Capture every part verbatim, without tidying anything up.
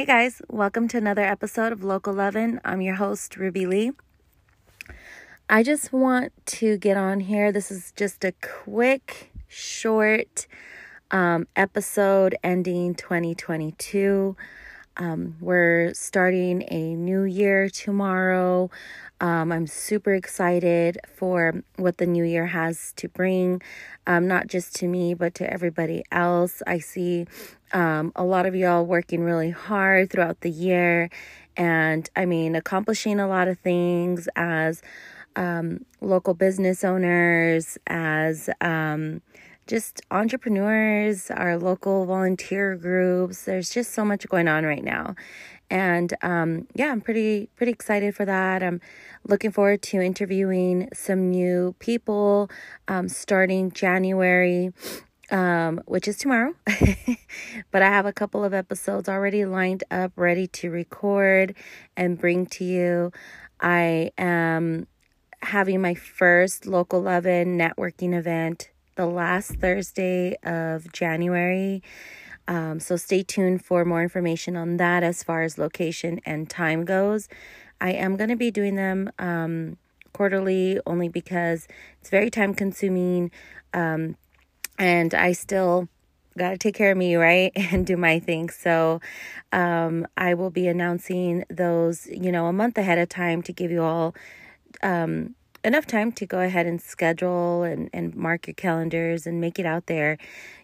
Hey guys, welcome to another episode of Local Lovin'. I'm your host, Ruby Lee. I just want to get on here. This is just a quick, short um, episode ending twenty twenty-two. Um, we're starting a new year tomorrow. Um, I'm super excited for what the new year has to bring, um, not just to me, but to everybody else. I see um, a lot of y'all working really hard throughout the year and, I mean, accomplishing a lot of things as um, local business owners, as um, just entrepreneurs, our local volunteer groups. There's just so much going on right now. And um, yeah, I'm pretty, pretty excited for that. I'm looking forward to interviewing some new people um, starting January, um, which is tomorrow. But I have a couple of episodes already lined up, ready to record and bring to you. I am having my first Local Lovin' networking event the last Thursday of January. Um, so stay tuned for more information on that as far as location and time goes. I am going to be doing them um, quarterly only because it's very time consuming um, and I still got to take care of me, right? And do my thing. So um, I will be announcing those, you know, a month ahead of time to give you all um enough time to go ahead and schedule and, and mark your calendars and make it out there.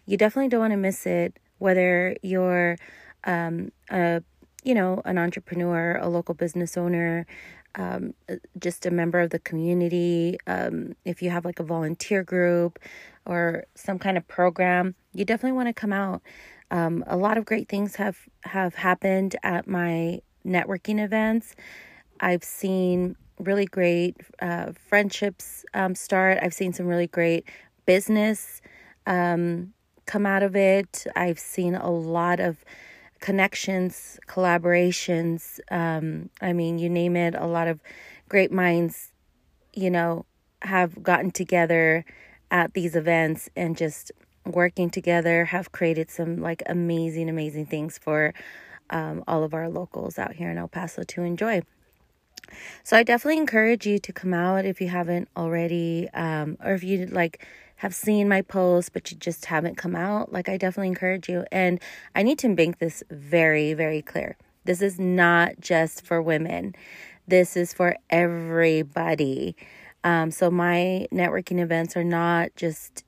You definitely don't want to miss it, whether you're, um, a, you know, an entrepreneur, a local business owner, um, just a member of the community. Um, if you have like a volunteer group or some kind of program, you definitely want to come out. Um, a lot of great things have, have happened at my networking events. I've seen really great, uh, friendships, um, start. I've seen some really great business, um, come out of it. I've seen a lot of connections, collaborations. Um, I mean, you name it, a lot of great minds, you know, have gotten together at these events and just working together have created some like amazing, amazing things for, um, all of our locals out here in El Paso to enjoy. So I definitely encourage you to come out if you haven't already, um, or if you like have seen my post, but you just haven't come out. Like, I definitely encourage you. And I need to make this very, very clear. This is not just for women. This is for everybody. Um, so my networking events are not just,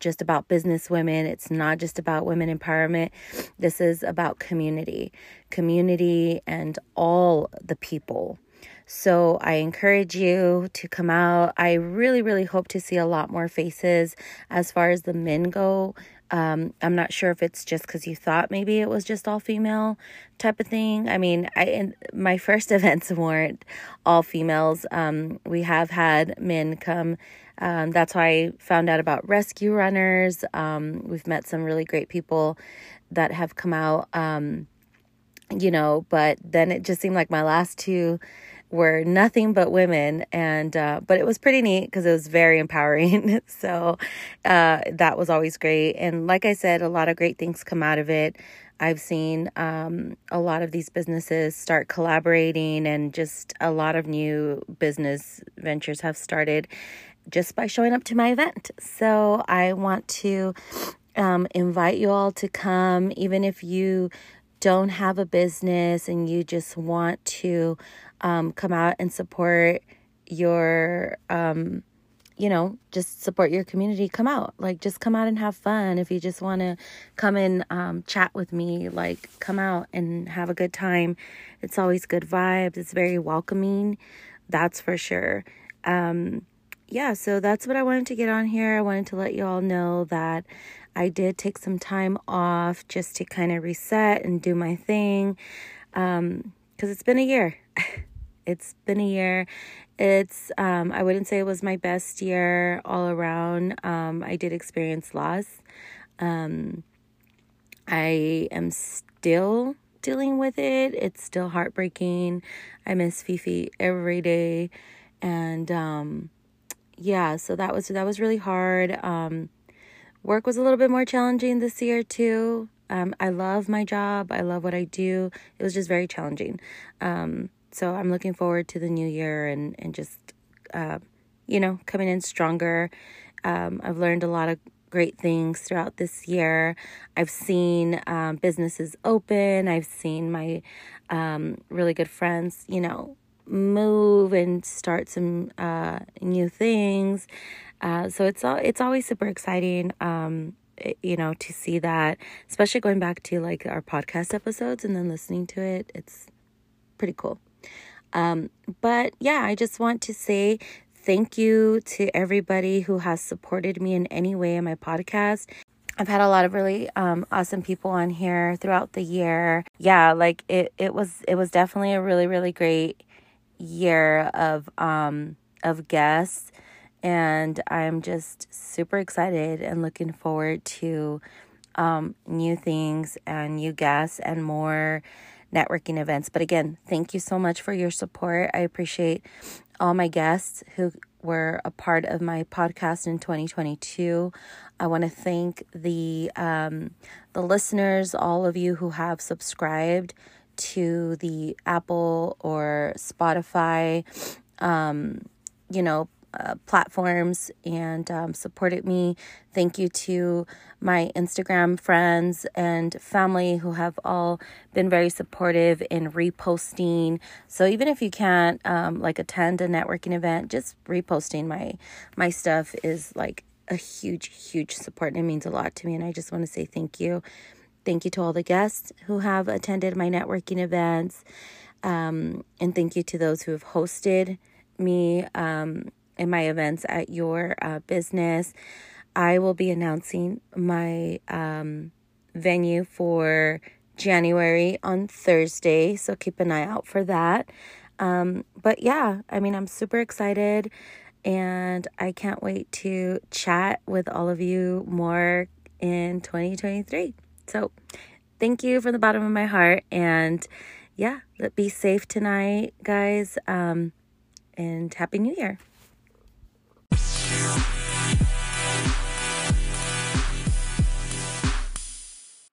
just about business women. It's not just about women empowerment. This is about community, community and all the people. So I encourage you to come out. I really, really hope to see a lot more faces as far as the men go. Um, I'm not sure if it's just because you thought maybe it was just all female type of thing. I mean, I in, my first events weren't all females. Um, we have had men come. Um, that's how I found out about Rescue Runners. Um, we've met some really great people that have come out, um, you know, but then it just seemed like my last two were nothing but women. And, uh, but it was pretty neat because it was very empowering. So, uh, that was always great. And like I said, a lot of great things come out of it. I've seen, um, a lot of these businesses start collaborating and just a lot of new business ventures have started just by showing up to my event. So I want to, um, invite you all to come, even if you don't have a business and you just want to, um, come out and support your, um, you know, just support your community, come out, like, just come out and have fun. If you just want to come and, um, chat with me, like, come out and have a good time. It's always good vibes. It's very welcoming. That's for sure. Um, yeah, so that's what I wanted to get on here. I wanted to let you all know that I did take some time off just to kind of reset and do my thing. Um, cause it's been a year. It's been a year. It's, um, I wouldn't say it was my best year all around. Um, I did experience loss. Um, I am still dealing with it. It's still heartbreaking. I miss Fifi every day. And, um, yeah, so that was, that was really hard. Um, Work was a little bit more challenging this year too. Um, I love my job. I love what I do. It was just very challenging. Um, so I'm looking forward to the new year and, and just, uh, you know, coming in stronger. Um, I've learned a lot of great things throughout this year. I've seen um, businesses open. I've seen my um, really good friends, you know, move and start some uh, new things. Uh, so it's all, it's always super exciting. Um, you know, to see that, especially going back to like our podcast episodes and then listening to it, it's pretty cool. Um, but yeah, I just want to say thank you to everybody who has supported me in any way in my podcast. I've had a lot of really um, awesome people on here throughout the year. Yeah, like it, it was, it was definitely a really, really great year of, um, of guests. And I'm just super excited and looking forward to um, new things and new guests and more networking events. But again, thank you so much for your support. I appreciate all my guests who were a part of my podcast in twenty twenty-two. I want to thank the um, the listeners, all of you who have subscribed to the Apple or Spotify, um, you know, Uh, platforms and um, supported me. Thank you to my Instagram friends and family who have all been very supportive in reposting. So even if you can't um, like attend a networking event, just reposting my my stuff is like a huge, huge support, and it means a lot to me. And I just want to say thank you. Thank you to all the guests who have attended my networking events, um, and thank you to those who have hosted me um in my events at your uh, business. I will be announcing my um, venue for January on Thursday, so keep an eye out for that. Um, but yeah, I mean, I'm super excited, and I can't wait to chat with all of you more in twenty twenty-three. So thank you from the bottom of my heart, and yeah, be safe tonight, guys, um, and Happy New Year.